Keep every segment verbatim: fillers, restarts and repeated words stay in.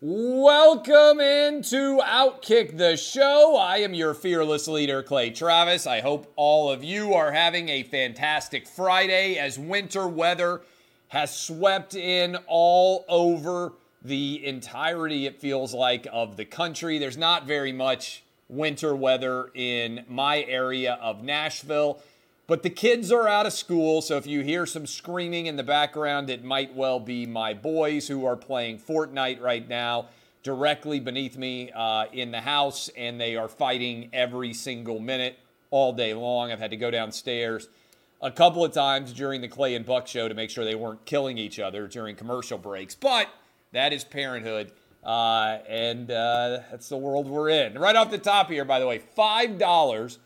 Welcome into Outkick the Show. I am your fearless leader, Clay Travis. I hope all of you are having a fantastic Friday as winter weather has swept in all over the entirety, it feels like, of the country. There's not very much winter weather in my area of Nashville, but the kids are out of school, so if you hear some screaming in the background, it might well be my boys who are playing Fortnite right now directly beneath me uh, in the house, and they are fighting every single minute all day long. I've had to go downstairs a couple of times during the Clay and Buck show to make sure they weren't killing each other during commercial breaks, but that is parenthood, uh, and uh, that's the world we're in. Right off the top here, by the way, five dollars.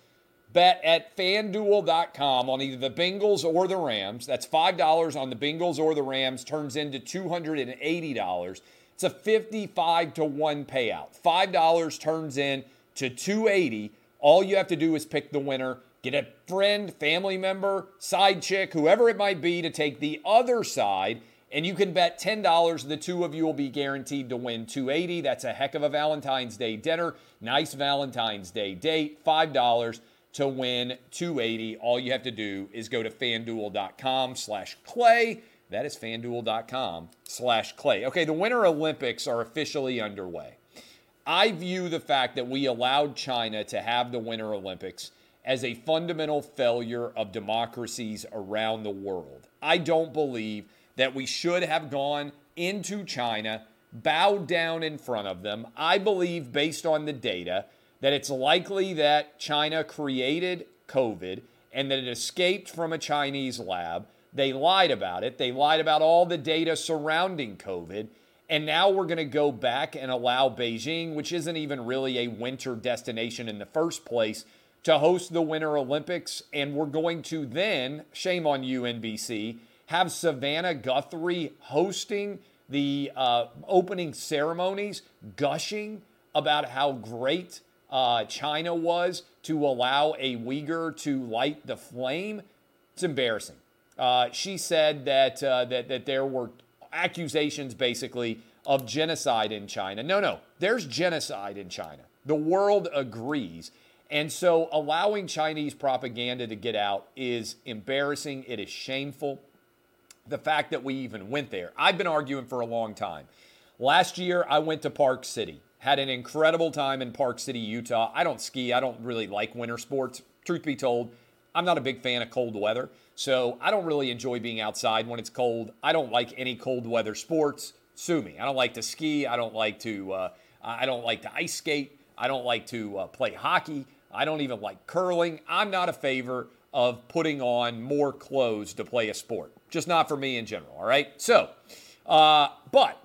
Bet at Fanduel dot com on either the Bengals or the Rams. That's five dollars on the Bengals or the Rams. Turns into two hundred eighty dollars. It's a fifty-five to one payout. five dollars turns in to two hundred eighty dollars. All you have to do is pick the winner. Get a friend, family member, side chick, whoever it might be, to take the other side. And you can bet ten dollars. The two of you will be guaranteed to win two hundred eighty dollars. That's a heck of a Valentine's Day dinner. Nice Valentine's Day date. five dollars. To win two hundred eighty dollars, all you have to do is go to fanduel.com slash clay. That is fanduel.com slash clay. Okay, the Winter Olympics are officially underway. I view the fact that we allowed China to have the Winter Olympics as a fundamental failure of democracies around the world. I don't believe that we should have gone into China, bowed down in front of them. I believe, based on the data, that it's likely that China created COVID and that it escaped from a Chinese lab. They lied about it. They lied about all the data surrounding COVID. And now we're going to go back and allow Beijing, which isn't even really a winter destination in the first place, to host the Winter Olympics. And we're going to then, shame on you, N B C, have Savannah Guthrie hosting the uh, opening ceremonies, gushing about how great Uh, China was to allow a Uyghur to light the flame. It's embarrassing. Uh, she said that, uh, that that there were accusations, basically, of genocide in China. No, no, there's genocide in China. The world agrees. And so allowing Chinese propaganda to get out is embarrassing. It is shameful. The fact that we even went there. I've been arguing for a long time. Last year, I went to Park City. Had an incredible time in Park City, Utah. I don't ski. I don't really like winter sports. Truth be told, I'm not a big fan of cold weather. So I don't really enjoy being outside when it's cold. I don't like any cold weather sports. Sue me. I don't like to ski. I don't like to uh, I don't like to ice skate. I don't like to uh, play hockey. I don't even like curling. I'm not a favor of putting on more clothes to play a sport. Just not for me in general, all right? So, uh, but...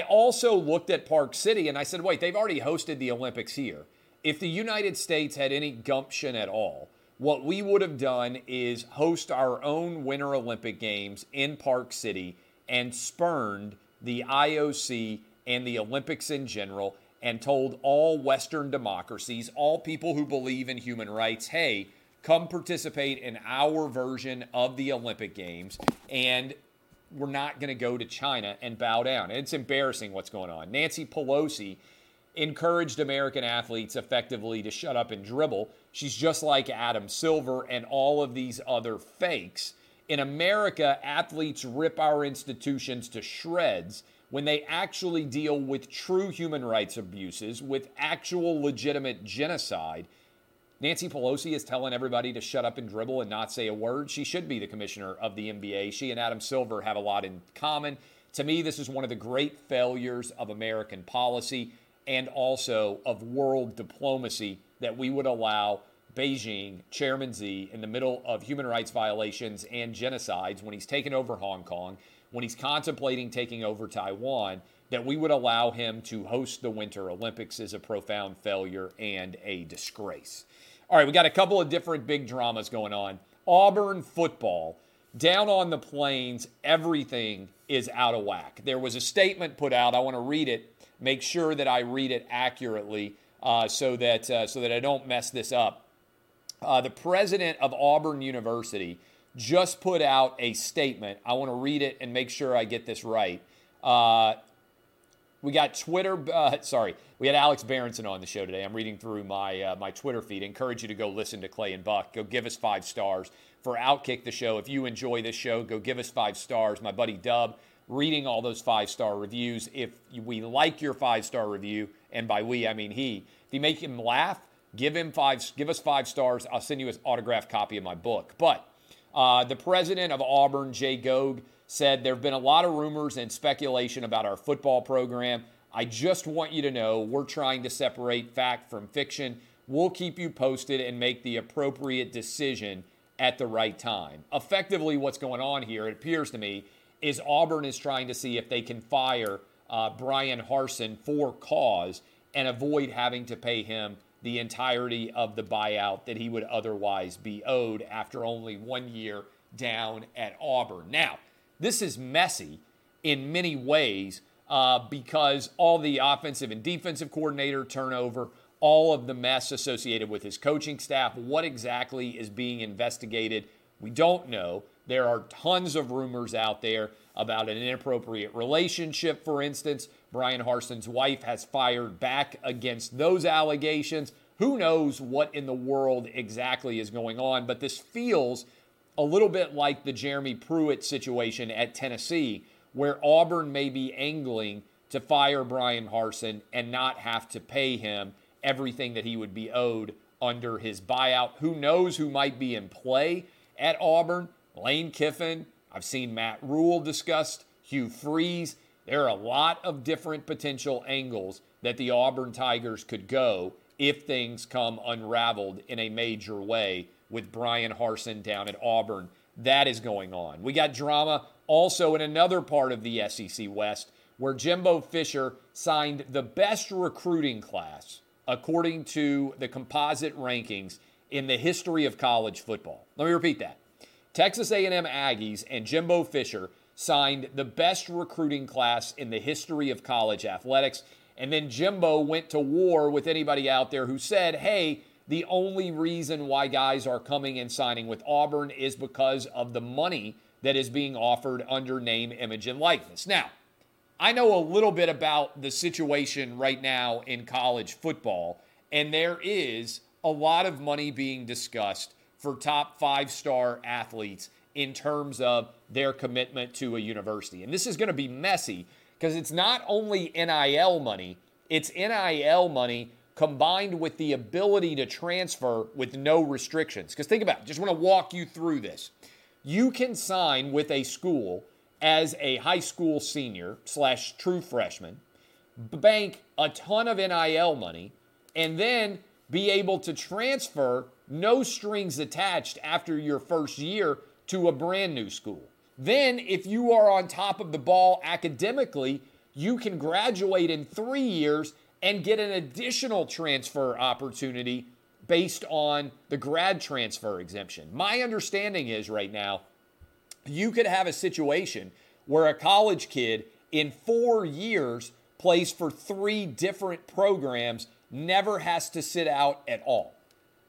I also looked at Park City and I said, wait, they've already hosted the Olympics here. If the United States had any gumption at all, what we would have done is host our own Winter Olympic Games in Park City and spurned the I O C and the Olympics in general and told all Western democracies, all people who believe in human rights, hey, come participate in our version of the Olympic Games, and we're not going to go to China and bow down. It's embarrassing what's going on. Nancy Pelosi encouraged American athletes effectively to shut up and dribble. She's just like Adam Silver and all of these other fakes. In America, athletes rip our institutions to shreds when they actually deal with true human rights abuses, with actual legitimate genocide. Nancy Pelosi is telling everybody to shut up and dribble and not say a word. She should be the commissioner of the N B A. She and Adam Silver have a lot in common. To me, this is one of the great failures of American policy and also of world diplomacy, that we would allow Beijing, Chairman Xi, in the middle of human rights violations and genocides when he's taken over Hong Kong, when he's contemplating taking over Taiwan, that we would allow him to host the Winter Olympics is a profound failure and a disgrace. All right, we got a couple of different big dramas going on. Auburn football, down on the plains, everything is out of whack. There was a statement put out. I want to read it, make sure that I read it accurately uh, so that uh, so that I don't mess this up. Uh, the president of Auburn University just put out a statement. I want to read it and make sure I get this right. Uh, we got Twitter, uh, sorry, we had Alex Berenson on the show today. I'm reading through my uh, my Twitter feed. I encourage you to go listen to Clay and Buck. Go give us five stars for Outkick the show. If you enjoy this show, go give us five stars. My buddy Dub, reading all those five-star reviews. If we like your five-star review, and by we, I mean he, if you make him laugh, give him five. Give us five stars. I'll send you an autographed copy of my book. But uh, the president of Auburn, Jay Gogue, said there have been a lot of rumors and speculation about our football program. I just want you to know we're trying to separate fact from fiction. We'll keep you posted and make the appropriate decision at the right time. Effectively, what's going on here, it appears to me, is Auburn is trying to see if they can fire uh, Brian Harsin for cause and avoid having to pay him the entirety of the buyout that he would otherwise be owed after only one year down at Auburn. Now, this is messy in many ways uh, because all the offensive and defensive coordinator turnover, all of the mess associated with his coaching staff, what exactly is being investigated, we don't know. There are tons of rumors out there about an inappropriate relationship, for instance. Brian Harsin's wife has fired back against those allegations. Who knows what in the world exactly is going on, but this feels a little bit like the Jeremy Pruitt situation at Tennessee, where Auburn may be angling to fire Brian Harsin and not have to pay him everything that he would be owed under his buyout. Who knows who might be in play at Auburn? Lane Kiffin. I've seen Matt Rule discussed. Hugh Freeze. There are a lot of different potential angles that the Auburn Tigers could go if things come unraveled in a major way with Brian Harsin down at Auburn. That is going on. We got drama also in another part of the S E C West where Jimbo Fisher signed the best recruiting class, according to the composite rankings, in the history of college football. Let me repeat that. Texas A and M Aggies and Jimbo Fisher signed the best recruiting class in the history of college athletics. And then Jimbo went to war with anybody out there who said, hey, the only reason why guys are coming and signing with Auburn is because of the money that is being offered under name, image, and likeness. Now, I know a little bit about the situation right now in college football, and there is a lot of money being discussed for top five-star athletes in terms of their commitment to a university. And this is going to be messy because it's not only N I L money, it's N I L money combined with the ability to transfer with no restrictions. Because think about it, just want to walk you through this. You can sign with a school as a high school senior slash true freshman, bank a ton of N I L money, and then be able to transfer no strings attached after your first year to a brand new school. Then, if you are on top of the ball academically, you can graduate in three years and get an additional transfer opportunity based on the grad transfer exemption. My understanding is right now, you could have a situation where a college kid in four years plays for three different programs, never has to sit out at all.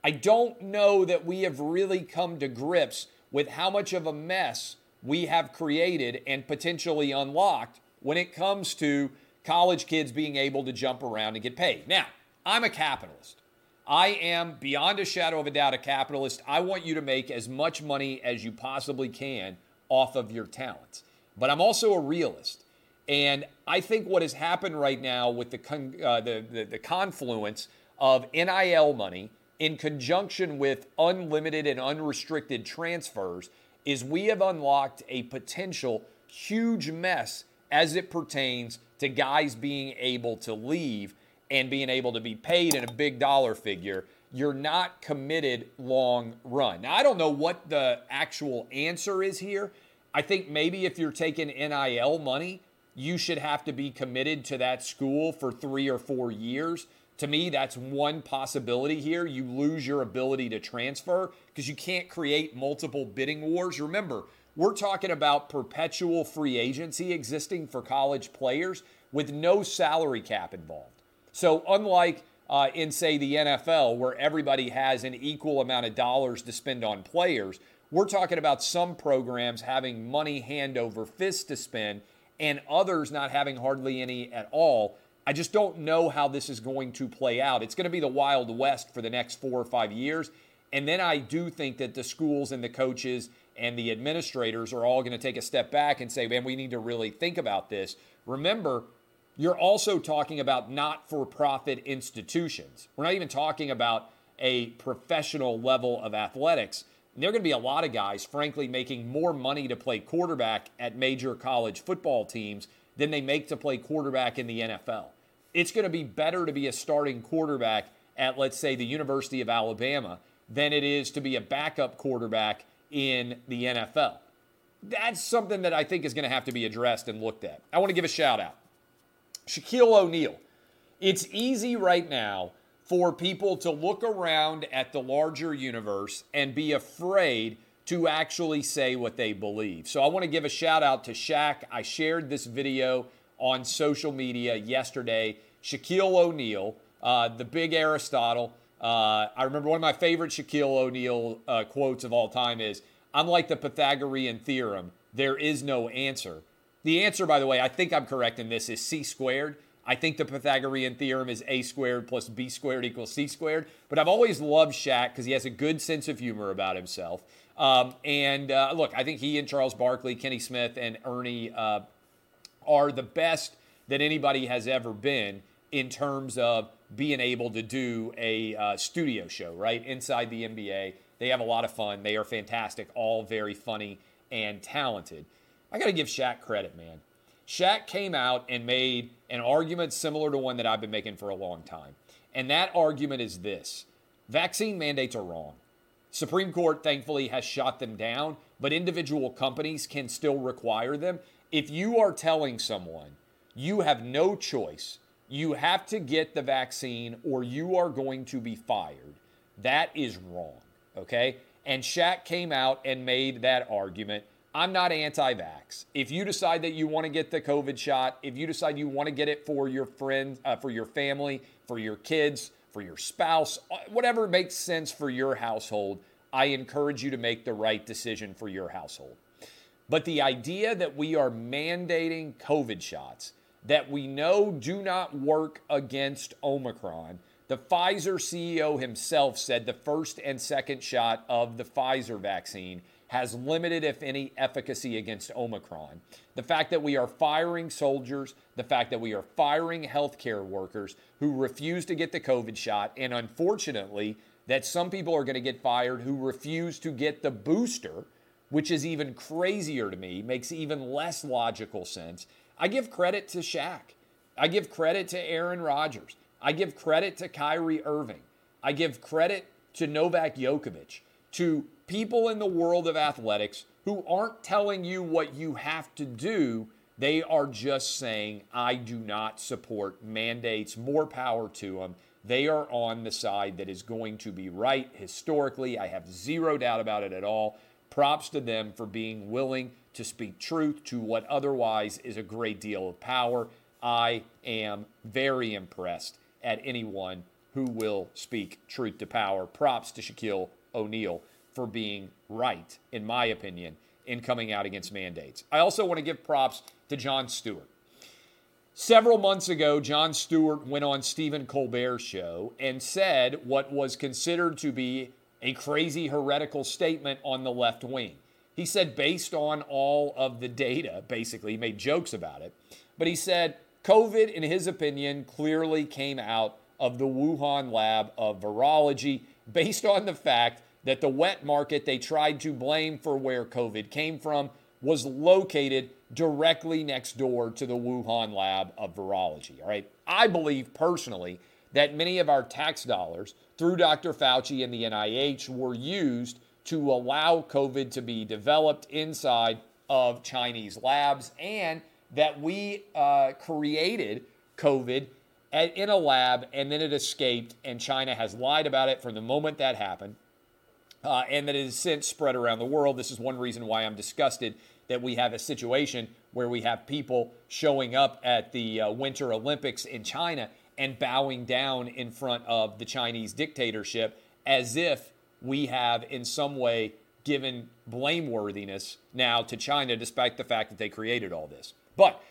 I don't know that we have really come to grips with how much of a mess we have created and potentially unlocked when it comes to college kids being able to jump around and get paid. Now, I'm a capitalist. I am, beyond a shadow of a doubt, a capitalist. I want you to make as much money as you possibly can off of your talents. But I'm also a realist. And I think what has happened right now with the con- uh, the, the, the confluence of N I L money in conjunction with unlimited and unrestricted transfers, is we have unlocked a potential huge mess as it pertains to guys being able to leave and being able to be paid in a big dollar figure. You're not committed long run. Now, I don't know what the actual answer is here. I think maybe if you're taking N I L money you should have to be committed to that school for three or four years. To me, that's one possibility here. You lose your ability to transfer because you can't create multiple bidding wars. Remember, we're talking about perpetual free agency existing for college players with no salary cap involved. So unlike uh, in, say, the N F L, where everybody has an equal amount of dollars to spend on players, we're talking about some programs having money hand over fist to spend and others not having hardly any at all. I just don't know how this is going to play out. It's going to be the Wild West for the next four or five years. And then I do think that the schools and the coaches and the administrators are all going to take a step back and say, man, we need to really think about this. Remember, you're also talking about not-for-profit institutions. We're not even talking about a professional level of athletics. And there are going to be a lot of guys, frankly, making more money to play quarterback at major college football teams than they make to play quarterback in the N F L. It's going to be better to be a starting quarterback at, let's say, the University of Alabama than it is to be a backup quarterback in the N F L. That's something that I think is going to have to be addressed and looked at. I want to give a shout out. Shaquille O'Neal. It's easy right now for people to look around at the larger universe and be afraid to actually say what they believe. So I want to give a shout out to Shaq. I shared this video on social media yesterday. Shaquille O'Neal, uh, the big Aristotle. Uh, I remember one of my favorite Shaquille O'Neal uh, quotes of all time is, I'm like the Pythagorean theorem. There is no answer. The answer, by the way, I think I'm correct in this, is C squared. I think the Pythagorean theorem is A squared plus B squared equals C squared. But I've always loved Shaq because he has a good sense of humor about himself. Um, and uh, look, I think he and Charles Barkley, Kenny Smith, and Ernie uh, are the best that anybody has ever been in terms of being able to do a uh, studio show, right? Inside the N B A. They have a lot of fun. They are fantastic, all very funny and talented. I got to give Shaq credit, man. Shaq came out and made an argument similar to one that I've been making for a long time. And that argument is this. Vaccine mandates are wrong. Supreme Court, thankfully, has shot them down, but individual companies can still require them. If you are telling someone you have no choice, you have to get the vaccine or you are going to be fired, that is wrong, okay? And Shaq came out and made that argument. I'm not anti-vax. If you decide that you want to get the COVID shot, if you decide you want to get it for your friends, uh, for your family, for your kids, for your spouse, whatever makes sense for your household, I encourage you to make the right decision for your household. But the idea that we are mandating COVID shots that we know do not work against Omicron, the Pfizer C E O himself said the first and second shot of the Pfizer vaccine has limited, if any, efficacy against Omicron. The fact that we are firing soldiers, the fact that we are firing healthcare workers who refuse to get the COVID shot, and unfortunately, that some people are going to get fired who refuse to get the booster, which is even crazier to me, makes even less logical sense. I give credit to Shaq. I give credit to Aaron Rodgers. I give credit to Kyrie Irving. I give credit to Novak Djokovic, to people in the world of athletics who aren't telling you what you have to do. They are just saying, I do not support mandates, more power to them. They are on the side that is going to be right historically. I have zero doubt about it at all. Props to them for being willing to speak truth to what otherwise is a great deal of power. I am very impressed at anyone who will speak truth to power. Props to Shaquille O'Neal for being right, in my opinion, in coming out against mandates. I also want to give props to Jon Stewart. Several months ago, Jon Stewart went on Stephen Colbert's show and said what was considered to be a crazy heretical statement on the left wing. He said, based on all of the data, basically, he made jokes about it, but he said COVID, in his opinion, clearly came out of the Wuhan Lab of Virology based on the fact that the wet market they tried to blame for where COVID came from was located directly next door to the Wuhan Lab of Virology. All right. I believe personally that many of our tax dollars through Doctor Fauci and the N I H were used to allow COVID to be developed inside of Chinese labs and that we uh, created COVID at, in a lab, and then it escaped, and China has lied about it from the moment that happened, uh, and that it has since spread around the world. This is one reason why I'm disgusted that we have a situation where we have people showing up at the uh, Winter Olympics in China and bowing down in front of the Chinese dictatorship as if we have in some way given blameworthiness now to China, despite the fact that they created all this. But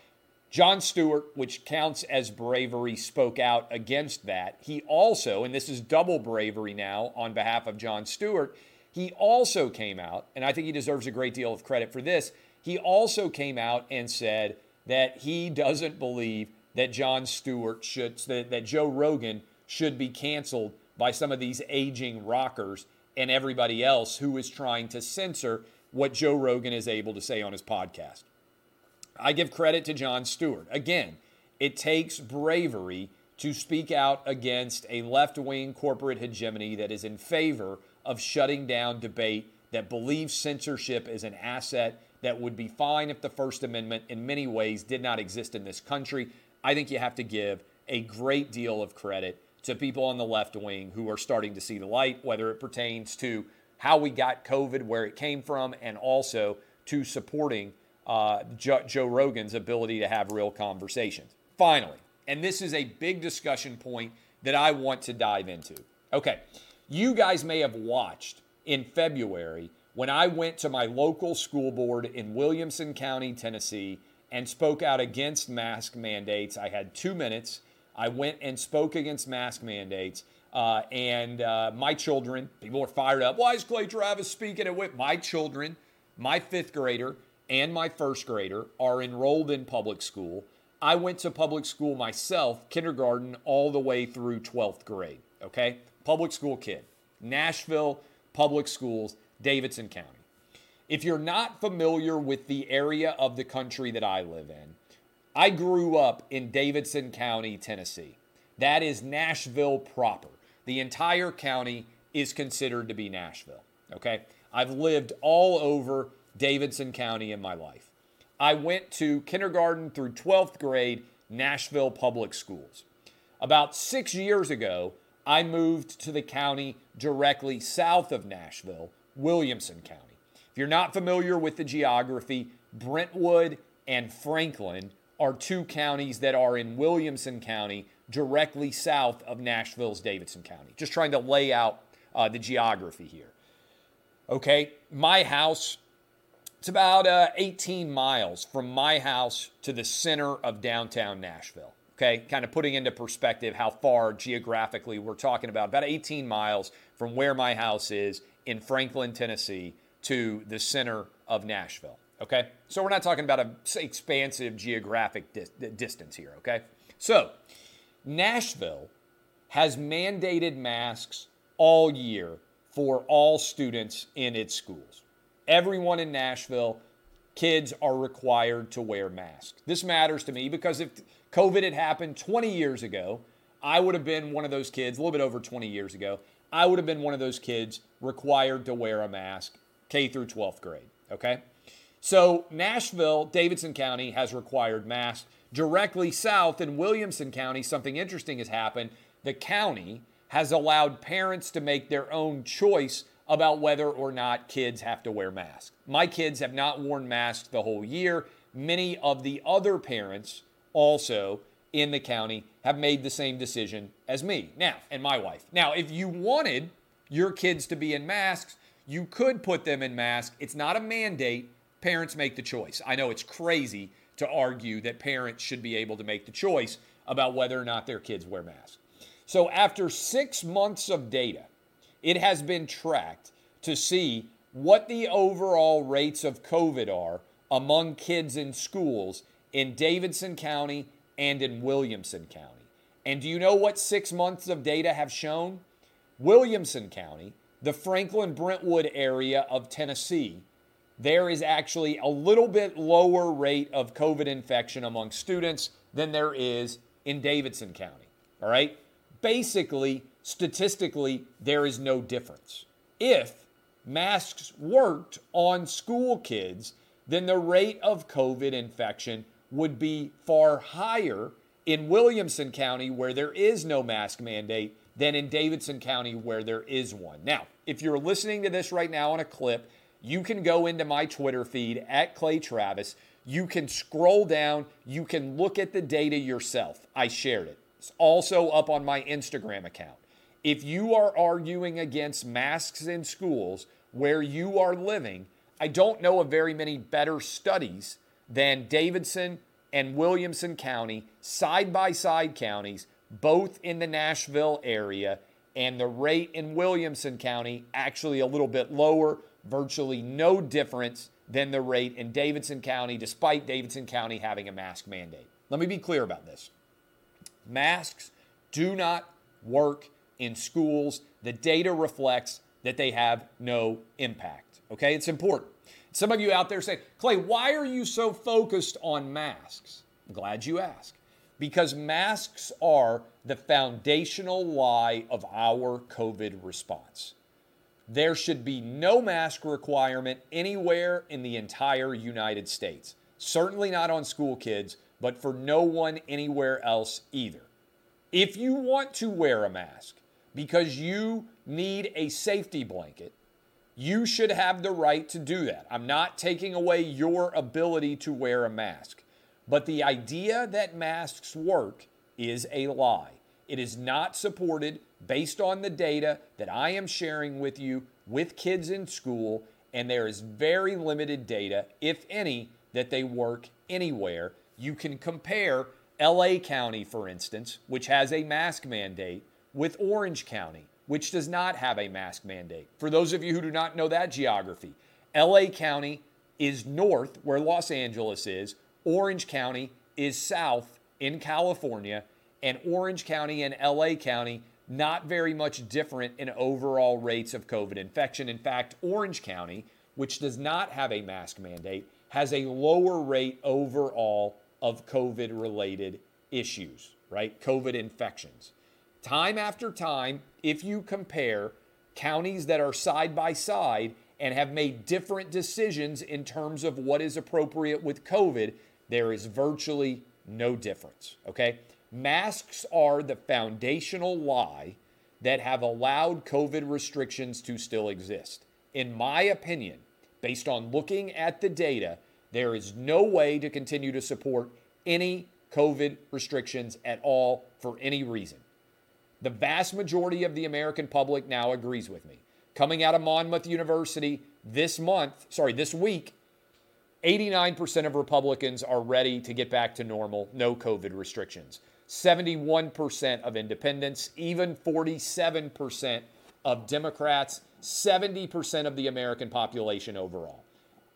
Jon Stewart, which counts as bravery, spoke out against that. He also, and this is double bravery now on behalf of Jon Stewart, he also came out, and I think he deserves a great deal of credit for this, he also came out and said that he doesn't believe that Jon Stewart should, that, that Joe Rogan should be canceled by some of these aging rockers and everybody else who is trying to censor what Joe Rogan is able to say on his podcast. I give credit to Jon Stewart. Again, it takes bravery to speak out against a left-wing corporate hegemony that is in favor of shutting down debate, that believes censorship is an asset that would be fine if the First Amendment in many ways did not exist in this country. I think you have to give a great deal of credit to people on the left wing who are starting to see the light, whether it pertains to how we got COVID, where it came from, and also to supporting uh, Jo- Joe Rogan's ability to have real conversations. Finally, and this is a big discussion point that I want to dive into. Okay, you guys may have watched in February when I went to my local school board in Williamson County, Tennessee, and spoke out against mask mandates. I had two minutes. I went and spoke against mask mandates, uh, and uh, my children, people were fired up. Why is Clay Travis speaking at Whip? My children, my fifth grader and my first grader are enrolled in public school. I went to public school myself, kindergarten all the way through twelfth grade, okay? Public school kid. Nashville Public Schools, Davidson County. If you're not familiar with the area of the country that I live in, I grew up in Davidson County, Tennessee. That is Nashville proper. The entire county is considered to be Nashville, okay? I've lived all over Davidson County in my life. I went to kindergarten through twelfth grade, Nashville Public Schools. About six years ago, I moved to the county directly south of Nashville, Williamson County. If you're not familiar with the geography, Brentwood and Franklin are two counties that are in Williamson County, directly south of Nashville's Davidson County. Just trying to lay out uh, the geography here. Okay, my house, it's about uh, eighteen miles from my house to the center of downtown Nashville. Okay, kind of putting into perspective how far geographically we're talking about. About eighteen miles from where my house is in Franklin, Tennessee, to the center of Nashville. Okay, so we're not talking about an expansive geographic dis- distance here, okay? So, Nashville has mandated masks all year for all students in its schools. Everyone in Nashville, kids are required to wear masks. This matters to me because if COVID had happened twenty years ago, I would have been one of those kids, a little bit over twenty years ago, I would have been one of those kids required to wear a mask K through twelfth grade, okay? So Nashville, Davidson County has required masks. Directly south in Williamson County, something interesting has happened. The county has allowed parents to make their own choice about whether or not kids have to wear masks. My kids have not worn masks the whole year. Many of the other parents also in the county have made the same decision as me now and my wife. Now, if you wanted your kids to be in masks, you could put them in masks. It's not a mandate. Parents make the choice. I know it's crazy to argue that parents should be able to make the choice about whether or not their kids wear masks. So after six months of data, it has been tracked to see what the overall rates of COVID are among kids in schools in Davidson County and in Williamson County. And do you know what six months of data have shown? Williamson County, the Franklin-Brentwood area of Tennessee, there is actually a little bit lower rate of COVID infection among students than there is in Davidson County, all right? Basically, statistically, there is no difference. If masks worked on school kids, then the rate of COVID infection would be far higher in Williamson County, where there is no mask mandate, than in Davidson County, where there is one. Now, if you're listening to this right now on a clip, you can go into my Twitter feed at Clay Travis. You can scroll down. You can look at the data yourself. I shared it. It's also up on my Instagram account. If you are arguing against masks in schools where you are living, I don't know of very many better studies than Davidson and Williamson County, side-by-side counties, both in the Nashville area, and the rate in Williamson County actually a little bit lower, virtually no difference than the rate in Davidson County, despite Davidson County having a mask mandate. Let me be clear about this. Masks do not work in schools. The data reflects that they have no impact. Okay, it's important. Some of you out there say, Clay, why are you so focused on masks? I'm glad you asked. Because masks are the foundational lie of our COVID response. There should be no mask requirement anywhere in the entire United States. Certainly not on school kids, but for no one anywhere else either. If you want to wear a mask because you need a safety blanket, you should have the right to do that. I'm not taking away your ability to wear a mask. But the idea that masks work is a lie. It is not supported based on the data that I am sharing with you with kids in school, and there is very limited data, if any, that they work anywhere. You can compare L A County, for instance, which has a mask mandate, with Orange County, which does not have a mask mandate. For those of you who do not know that geography, L A County is north, where Los Angeles is. Orange County is south in California, and Orange County and L A County not very much different in overall rates of COVID infection. In fact, Orange County, which does not have a mask mandate, has a lower rate overall of COVID-related issues, right? COVID infections. Time after time, if you compare counties that are side by side and have made different decisions in terms of what is appropriate with COVID, there is virtually no difference, okay? Masks are the foundational lie that have allowed COVID restrictions to still exist. In my opinion, based on looking at the data, there is no way to continue to support any COVID restrictions at all for any reason. The vast majority of the American public now agrees with me. Coming out of Monmouth University this month, sorry, this week, eighty-nine percent of Republicans are ready to get back to normal, no COVID restrictions. seventy-one percent of independents, even forty-seven percent of Democrats, seventy percent of the American population overall.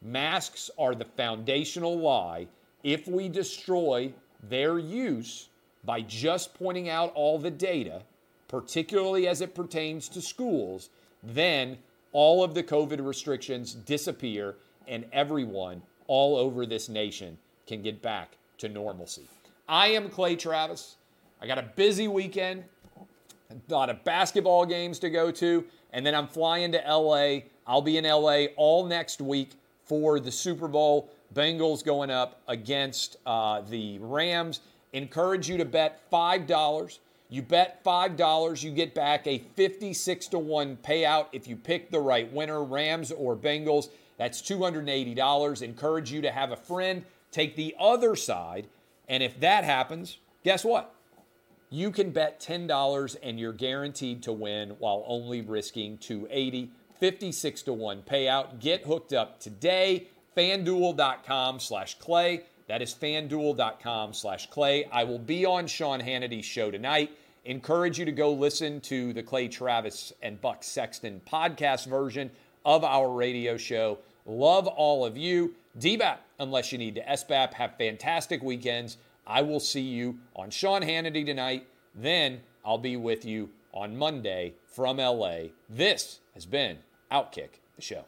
Masks are the foundational lie. If we destroy their use by just pointing out all the data, particularly as it pertains to schools, then all of the COVID restrictions disappear and everyone all over this nation can get back to normalcy. I am Clay Travis. I got a busy weekend, a lot of basketball games to go to, and then I'm flying to L A. I'll be in L A all next week for the Super Bowl. Bengals going up against uh, the Rams. Encourage you to bet five dollars. You bet five dollars, you get back a fifty-six to one payout if you pick the right winner, Rams or Bengals. That's two hundred eighty dollars. Encourage you to have a friend take the other side. And if that happens, guess what? You can bet ten dollars and you're guaranteed to win while only risking two hundred eighty dollars. fifty-six to one payout. Get hooked up today. Fanduel.com slash Clay. That is fanduel.com slash Clay. I will be on Sean Hannity's show tonight. Encourage you to go listen to the Clay Travis and Buck Sexton podcast version of our radio show. Love all of you. D B A P, unless you need to S B A P, have fantastic weekends. I will see you on Sean Hannity tonight. Then I'll be with you on Monday from L A. This has been Outkick, the show.